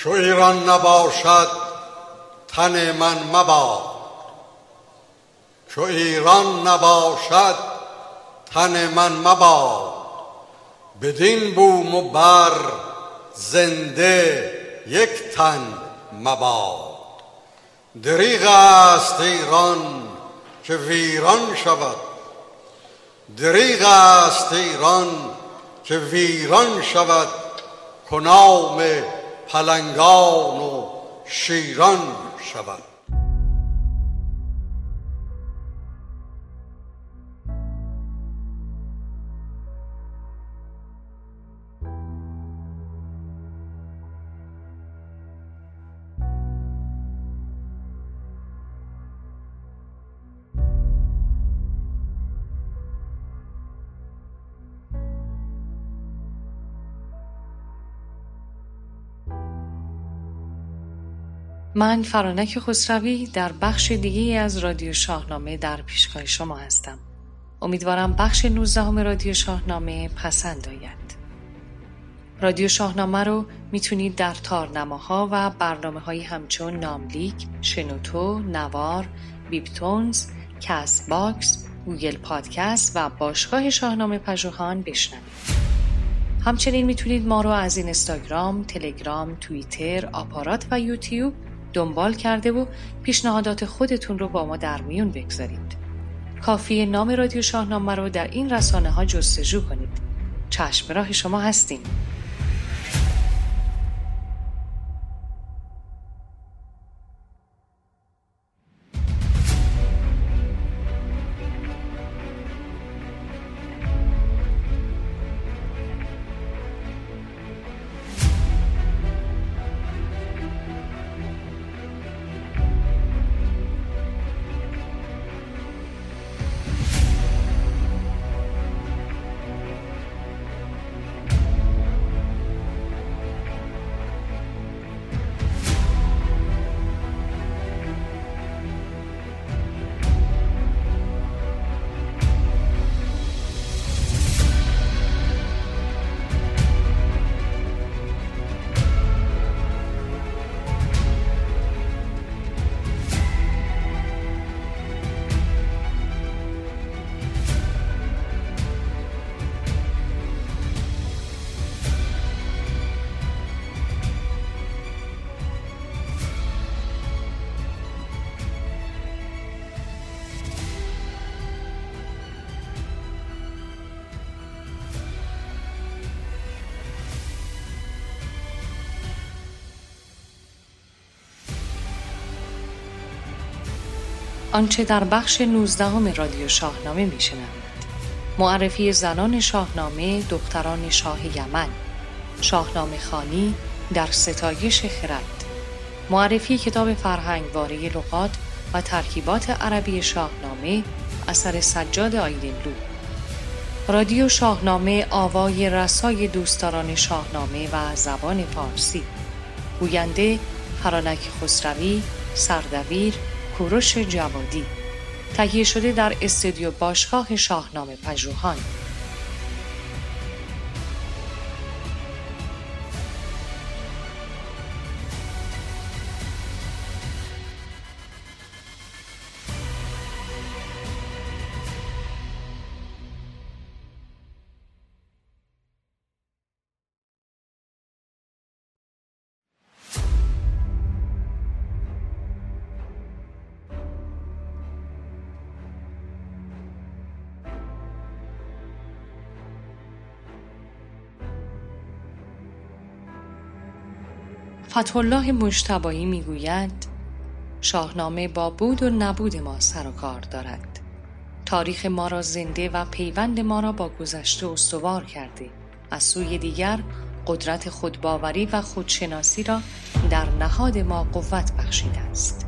چو ایران نباشد تن من مباد، چو ایران نباشد تن من مباد، بدین بوم و بر زنده یک تن مباد. دریغ است ایران که ویران شود، دریغ است ایران که ویران شود، کنام پلنگان و شیران شود. من فرانک خسروی در بخش دیگه‌ای از رادیو شاهنامه در پیشگاه شما هستم. امیدوارم بخش 19 رادیو شاهنامه پسند آید. رادیو شاهنامه رو میتونید در تارنماها و برنامه‌هایی همچون ناملیک، شنوتو، نوار، بیپتونز، کاس باکس، گوگل پادکست و باشگاه شاهنامه پژوهان بشنوید. همچنین میتونید ما رو از اینستاگرام، تلگرام، توییتر، آپارات و یوتیوب دنبال کرده و پیشنهادات خودتون رو با ما در میون بگذارید. کافیه نام رادیو شاهنامه رو در این رسانه ها جستجو کنید. چشم راه شما هستیم. آنچه در بخش 19 رادیو شاهنامه میشنوید: معرفی زنان شاهنامه، دختران شاه یمن، شاهنامه خانی در ستایش خرد، معرفی کتاب فرهنگ واره لغات و ترکیبات عربی شاهنامه اثر سجاد آیدنلو، رادیو شاهنامه آوای رسای دوستداران شاهنامه و زبان فارسی، گوینده فرانک خسروی، سردبیر کوروش جوادی، تهیه شده در استودیو باشگاه شاهنامه پژوهان. فتح الله مشتبایی میگوید: شاهنامه با بود و نبود ما سر و کار دارد. تاریخ ما را زنده و پیوند ما را با گذشته استوار کرده. از سوی دیگر قدرت خودباوری و خودشناسی را در نهاد ما قوت بخشیده است.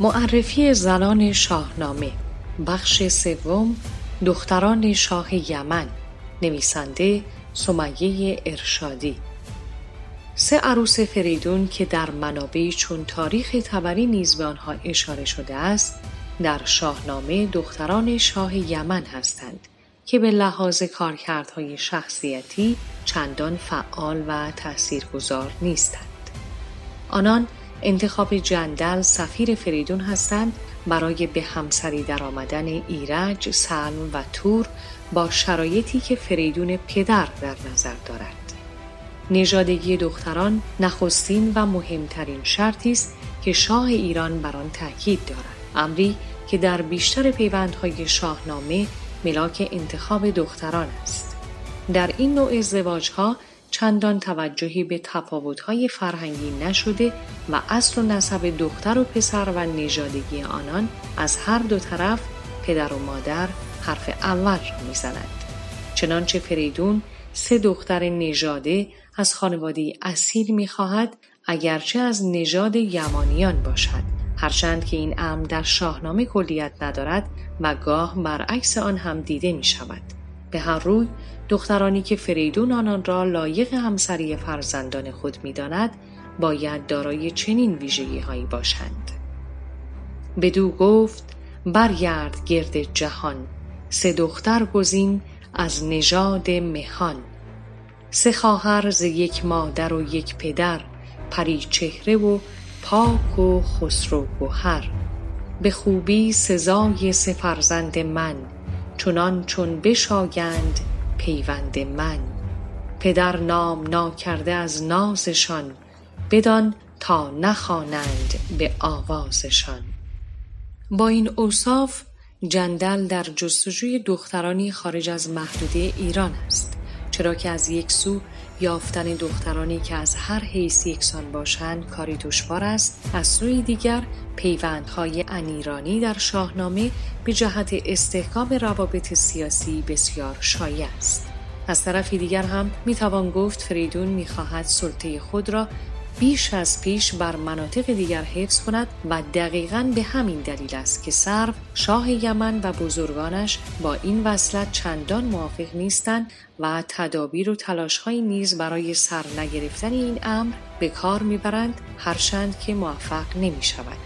معرفی زنان شاهنامه، بخش سوم، دختران شاه یمن، نویسنده سمیه ارشادی. سه عروس فریدون که در منابعی چون تاریخ طبری نیز به آنها اشاره شده است، در شاهنامه دختران شاه یمن هستند که به لحاظ کارکردهای شخصیتی چندان فعال و تاثیرگذار نیستند. آنان انتخاب جندل سفیر فریدون هستند برای به همسری در آمدن ایرج، سلم و تور با شرایطی که فریدون پدر در نظر دارد. نژادگی دختران نخستین و مهمترین شرطی است که شاه ایران بر آن تاکید دارد، امری که در بیشتر پیوندهای شاهنامه ملاک انتخاب دختران است. در این نوع ازدواج‌ها چندان توجهی به تفاوت‌های فرهنگی نشده و اصل و نسب دختر و پسر و نژادگی آنان از هر دو طرف پدر و مادر حرف اول را می‌زنند. چنانچه فریدون سه دختر نژاده از خانواده اصیل می‌خواهد، اگرچه از نژاد یمانیان باشد، هرچند که این امر در شاهنامه کلیت ندارد و گاه برعکس آن هم دیده می‌شود. به هر روی دخترانی که فریدون آنان را لایق همسری فرزندان خود می‌داند، باید دارای چنین ویژگی‌هایی باشند. بدو گفت برگرد گرد جهان، سه دختر گزین از نژاد مهان. سه خواهر ز یک مادر و یک پدر، پری چهره و پاک و خسرو گهر. به خوبی سزای سه فرزند من، چنان چون بشاگند پیوند من. پدر نام ناکرده از نازشان، بدان تا نخوانند به آوازشان. با این اوصاف جندل در جستجوی دخترانی خارج از محدوده ایران است، چرا که از یک سو یافتن دخترانی که از هر حیث یکسان باشند کاری دشوار است، از سوی دیگر پیوندهای انیرانی در شاهنامه به جهت استحکام روابط سیاسی بسیار شایع است. از طرف دیگر هم میتوان گفت فریدون میخواهد سلطه خود را بیش از پیش بر مناطق دیگر حفظ کند و دقیقاً به همین دلیل است که سرو شاه یمن و بزرگانش با این وصلت چندان موافق نیستند و تدابیر و تلاش‌هایی نیز برای سر نگرفتن این امر به کار می‌برند، هرچند که موفق نمی‌شوند.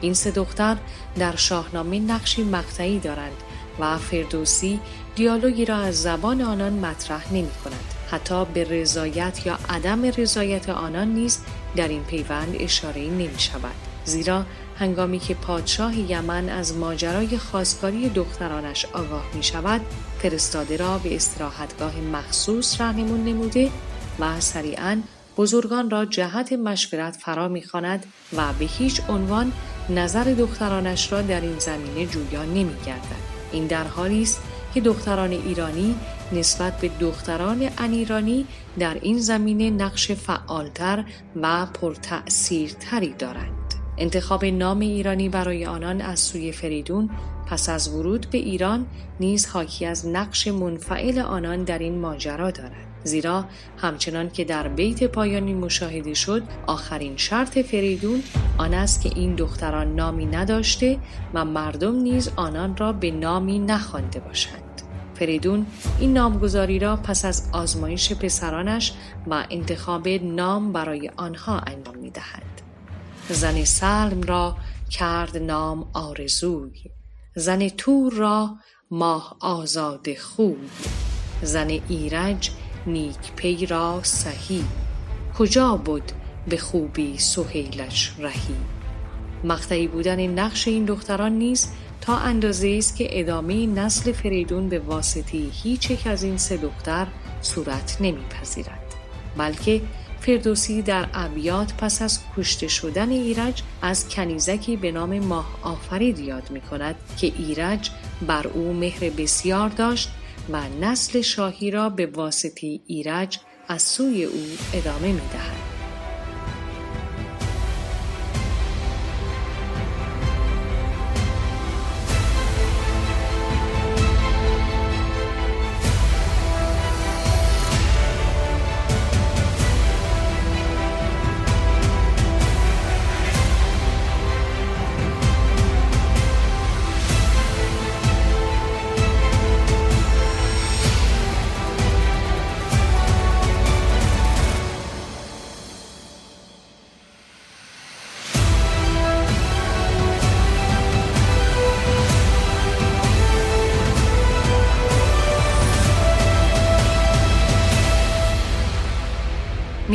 این سه دختر در شاهنامه نقشی مقطعی دارند و فردوسی دیالوگی را از زبان آنان مطرح نمی‌کند. حتی به رضایت یا عدم رضایت آنان نیز در این پیوند اشاره نمی شود، زیرا هنگامی که پادشاه یمن از ماجرای خواستگاری دخترانش آگاه می شود، فرستاده را به استراحتگاه مخصوص راهنمون نموده و سریعاً بزرگان را جهت مشورت فرا می خواند و به هیچ عنوان نظر دخترانش را در این زمینه جویا نمی گردد. این در حالی است که دختران ایرانی نسبت به دختران انیرانی در این زمینه نقش فعالتر و پرتأثیرتری دارند. انتخاب نام ایرانی برای آنان از سوی فریدون پس از ورود به ایران نیز حاکی از نقش منفعل آنان در این ماجرا دارد، زیرا همچنان که در بیت پایانی مشاهده شد، آخرین شرط فریدون آن است که این دختران نامی نداشته و مردم نیز آنان را به نامی نخوانده باشند. فریدون این نامگذاری را پس از آزمایش پسرانش و انتخاب نام برای آنها انجام می‌دهد. زن سلم را کرد نام آرزوی، زن تور را ماه آزاد خوی، زن ایرج نیک پی را سهی، کجا بود به خوبی سهیلش رهی. مقطعی بودن نقش این دختران نیز تا اندازه است که ادامه نسل فریدون به واسطه هیچ یک از این سه دختر صورت نمی‌پذیرد، بلکه فردوسی در ابیات پس از کشته شدن ایرج از کنیزکی به نام ماه آفرید یاد می‌کند که ایرج بر او مهر بسیار داشت و نسل شاهی را به واسطه ایرج از سوی او ادامه می‌دهد.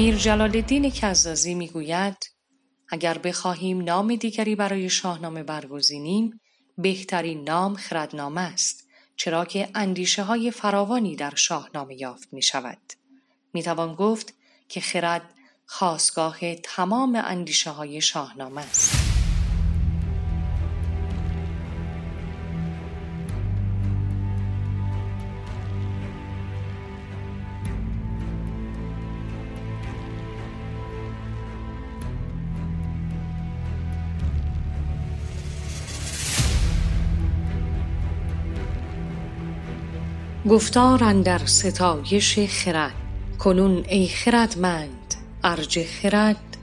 میر جلال‌الدین کزازی میگوید اگر بخواهیم نام دیگری برای شاهنامه برگزینیم، بهترین نام خردنامه است، چرا که اندیشه های فراوانی در شاهنامه یافت می شود. می توان گفت که خرد خاستگاه تمام اندیشه های شاهنامه است. گفتار اندر ستایش خرد. کنون ای خردمند ارج خرد،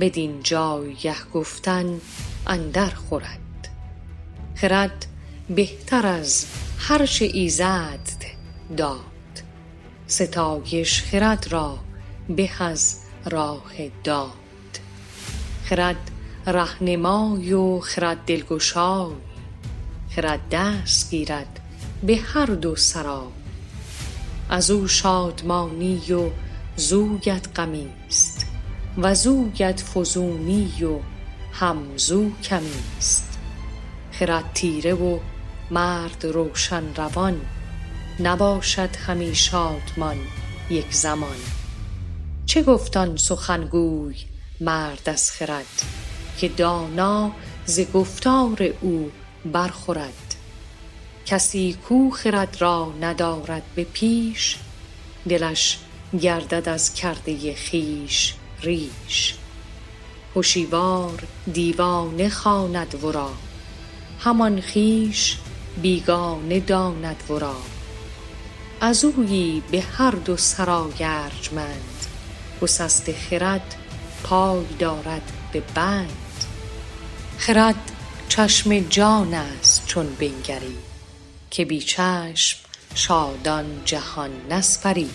بدین جای یه گفتن اندر خورد. خرد بهتر از هر چه ایزد داد، ستایش خرد را به از راه داد. خرد راهنمای و خرد دلگشای، خرد دست گیرد به هر دو سرا. از او شادمانی و زویت غمیست، و زویت فزونی و همزو کمیست. خرد تیره و مرد روشن روان، نباشد همی شادمان یک زمان. چه گفتان سخنگوی مرد از خرد، که دانا ز گفتار او برخورد. کسی کو خرد را ندارد به پیش، دلش گردد از کرده خیش ریش. هوشیوار دیوانه خواند ورا، همان خیش بیگانه داند ورا. از اویی به هر دو سرای ارجمند، گسست خرد پای دارد به بند. خرد چشم جان است چون بنگری، که بی چشم شادان جهان نسفری.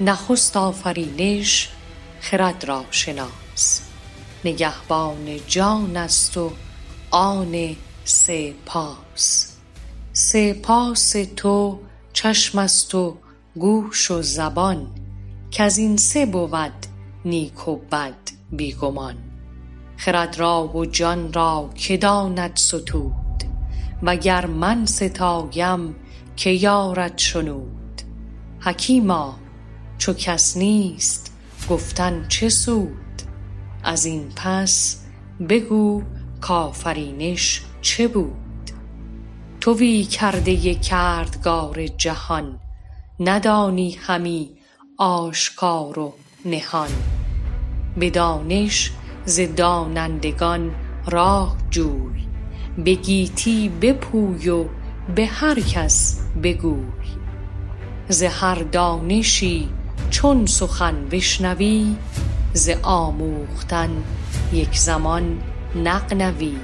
نخست آفرینش خرد را شناس، نگهبان جان است و آن سه پاس. سه پاس تو چشم است و گوش و زبان، که از این سه بود نیک و بد بیگمان. خرد را و جان را که داند ستو، وگر من ستایم که یارت شنود. حکیما چو کس نیست گفتن چه سود، از این پس بگو کافرینش چه بود. توی کرده کردگار جهان، ندانی همی آشکار و نهان. به دانش ز دانندگان راه جوی، به گیتی بپوی و به هر کس بگوی. ز هر دانشی چون سخن بشنوی، ز آموختن یک زمان نغنوی.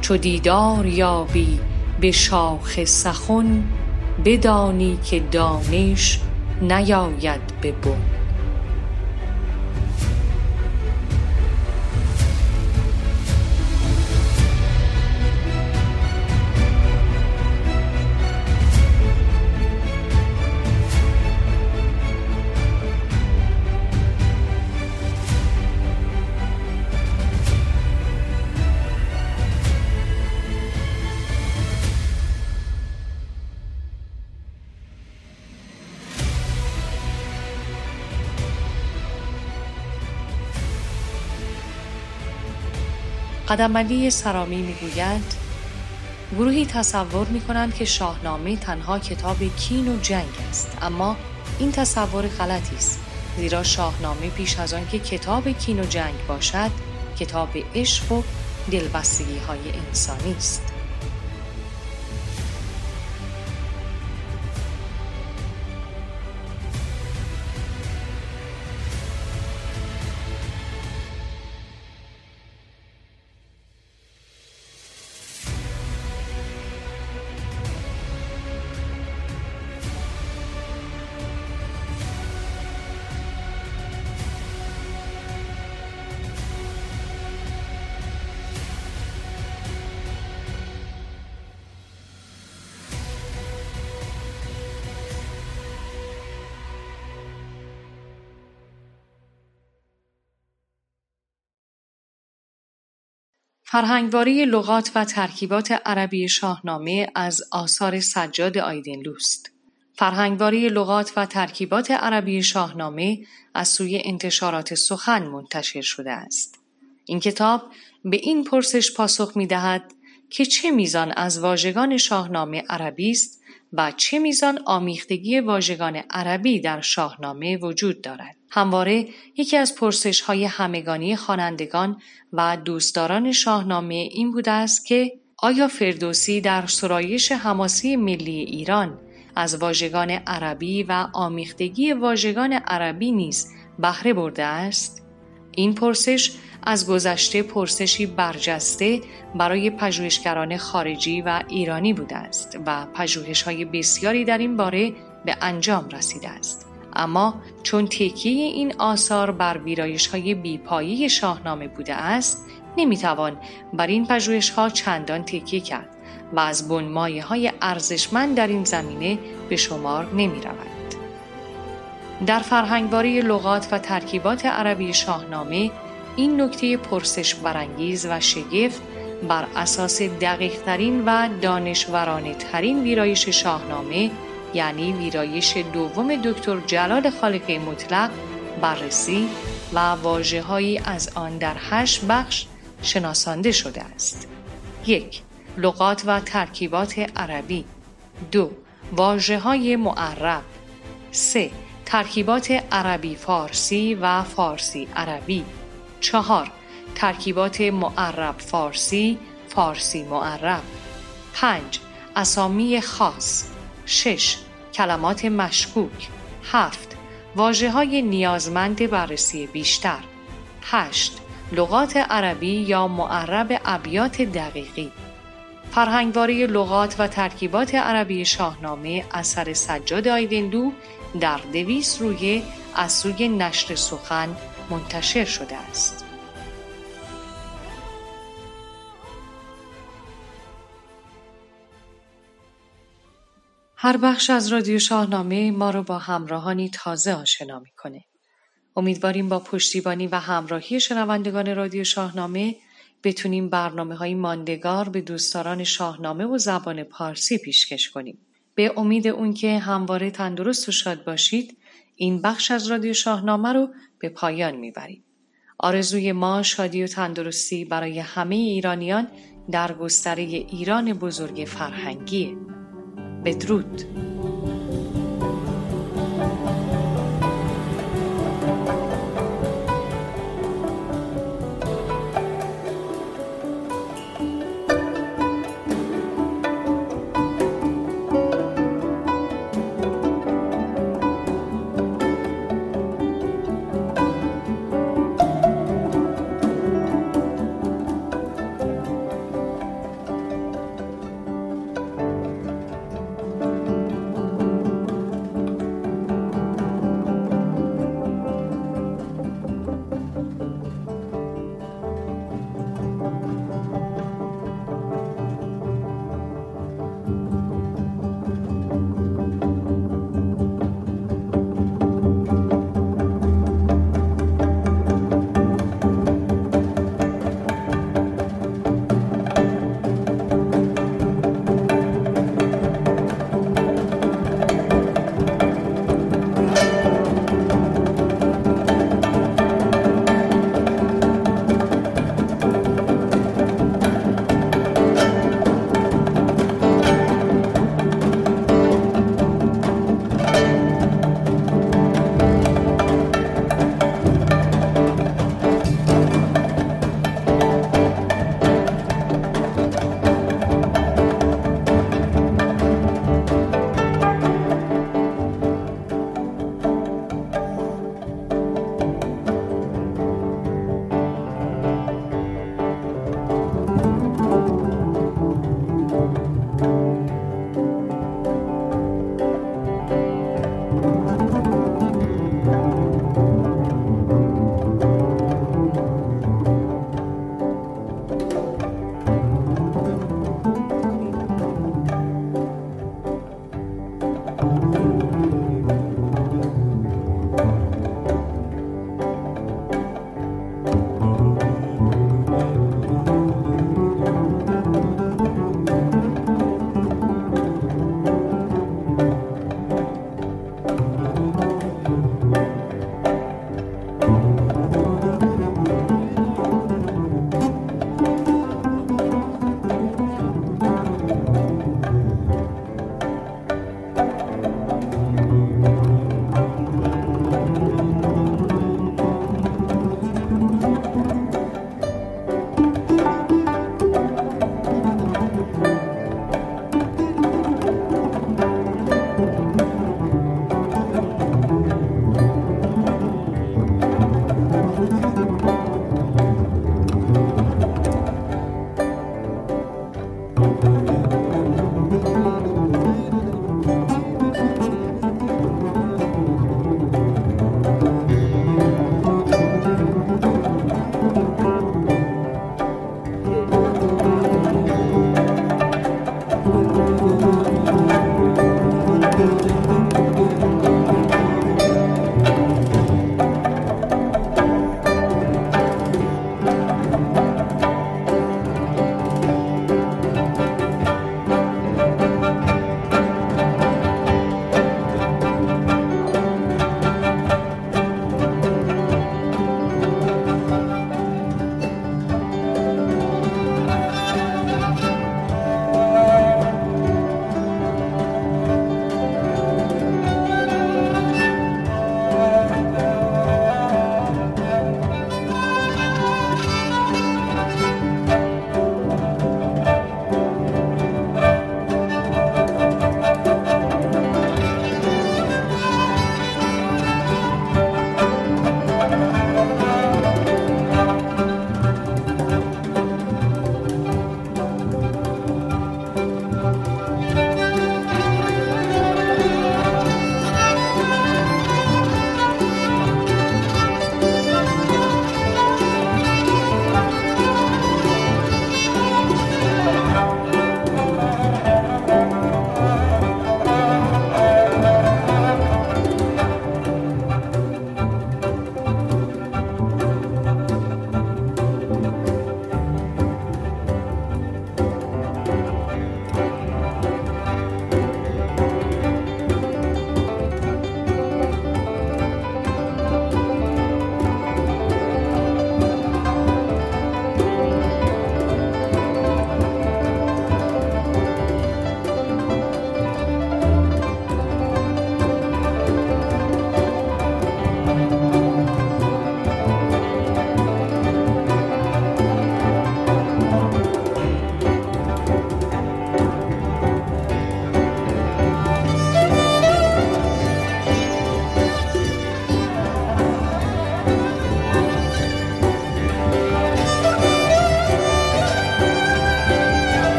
چو دیدار یابی به شاخ سخن، بدانی که دانش نیاید به بن. قدمعلی سرامی میگوید گروهی تصور میکنند که شاهنامه تنها کتاب کین و جنگ است، اما این تصور غلطی است، زیرا شاهنامه پیش از آنکه کتاب کین و جنگ باشد، کتاب عشق و دلبستگی های انسانی است. فرهنگ واره لغات و ترکیبات عربی شاهنامه از آثار سجاد آیدنلو است. فرهنگ واره لغات و ترکیبات عربی شاهنامه از سوی انتشارات سخن منتشر شده است. این کتاب به این پرسش پاسخ می‌دهد که چه میزان از واژگان شاهنامه عربی است و چه میزان آمیختگی واژگان عربی در شاهنامه وجود دارد. همواره یکی از پرسش‌های همگانی خوانندگان و دوستداران شاهنامه این بوده است که آیا فردوسی در سرایش حماسی ملی ایران از واژگان عربی و آمیختگی واژگان عربی نیز بهره برده است؟ این پرسش از گذشته پرسشی برجسته برای پژوهشگران خارجی و ایرانی بوده است و پژوهش‌های بسیاری در این باره به انجام رسیده است. اما چون تکیه این آثار بر ویرایش‌های بی‌پایه شاهنامه بوده است، نمی‌توان بر این پژوهش‌ها چندان تکیه کرد و از بنمایه‌های ارزشمند در این زمینه به شمار نمی‌رود. در فرهنگ واره لغات و ترکیبات عربی شاهنامه این نکته پرسش برانگیز و شگفت بر اساس دقیق‌ترین و دانشورانه‌ترین ویرایش شاهنامه، یعنی ویرایش دوم دکتر جلال خالقی مطلق، بررسی و واژه‌هایی از آن در 8 بخش شناسانده شده است. 1. لغات و ترکیبات عربی. 2. واژه‌های معرب. 3. ترکیبات عربی فارسی و فارسی عربی. 4. ترکیبات معرب فارسی، فارسی معرب. 5. اسامی خاص. 6. کلمات مشکوک. 7. واژه‌های نیازمند بررسی بیشتر. 8. لغات عربی یا معرب ابیات دقیقی. فرهنگ واره لغات و ترکیبات عربی شاهنامه اثر سجاد آیدنلو در 200 رویه از سوی نشر سخن منتشر شده است. هر بخش از رادیو شاهنامه ما رو با همراهانی تازه آشنا می‌کنه. امیدواریم با پشتیبانی و همراهی شنوندگان رادیو شاهنامه بتونیم برنامه‌های ماندگار به دوستداران شاهنامه و زبان پارسی پیشکش کنیم. به امید اون که همواره تندرست و شاد باشید، این بخش از رادیو شاهنامه رو به پایان میبریم. آرزوی ما شادی و تندرستی برای همه ایرانیان در گستره ایران بزرگ فرهنگیه. بدرود.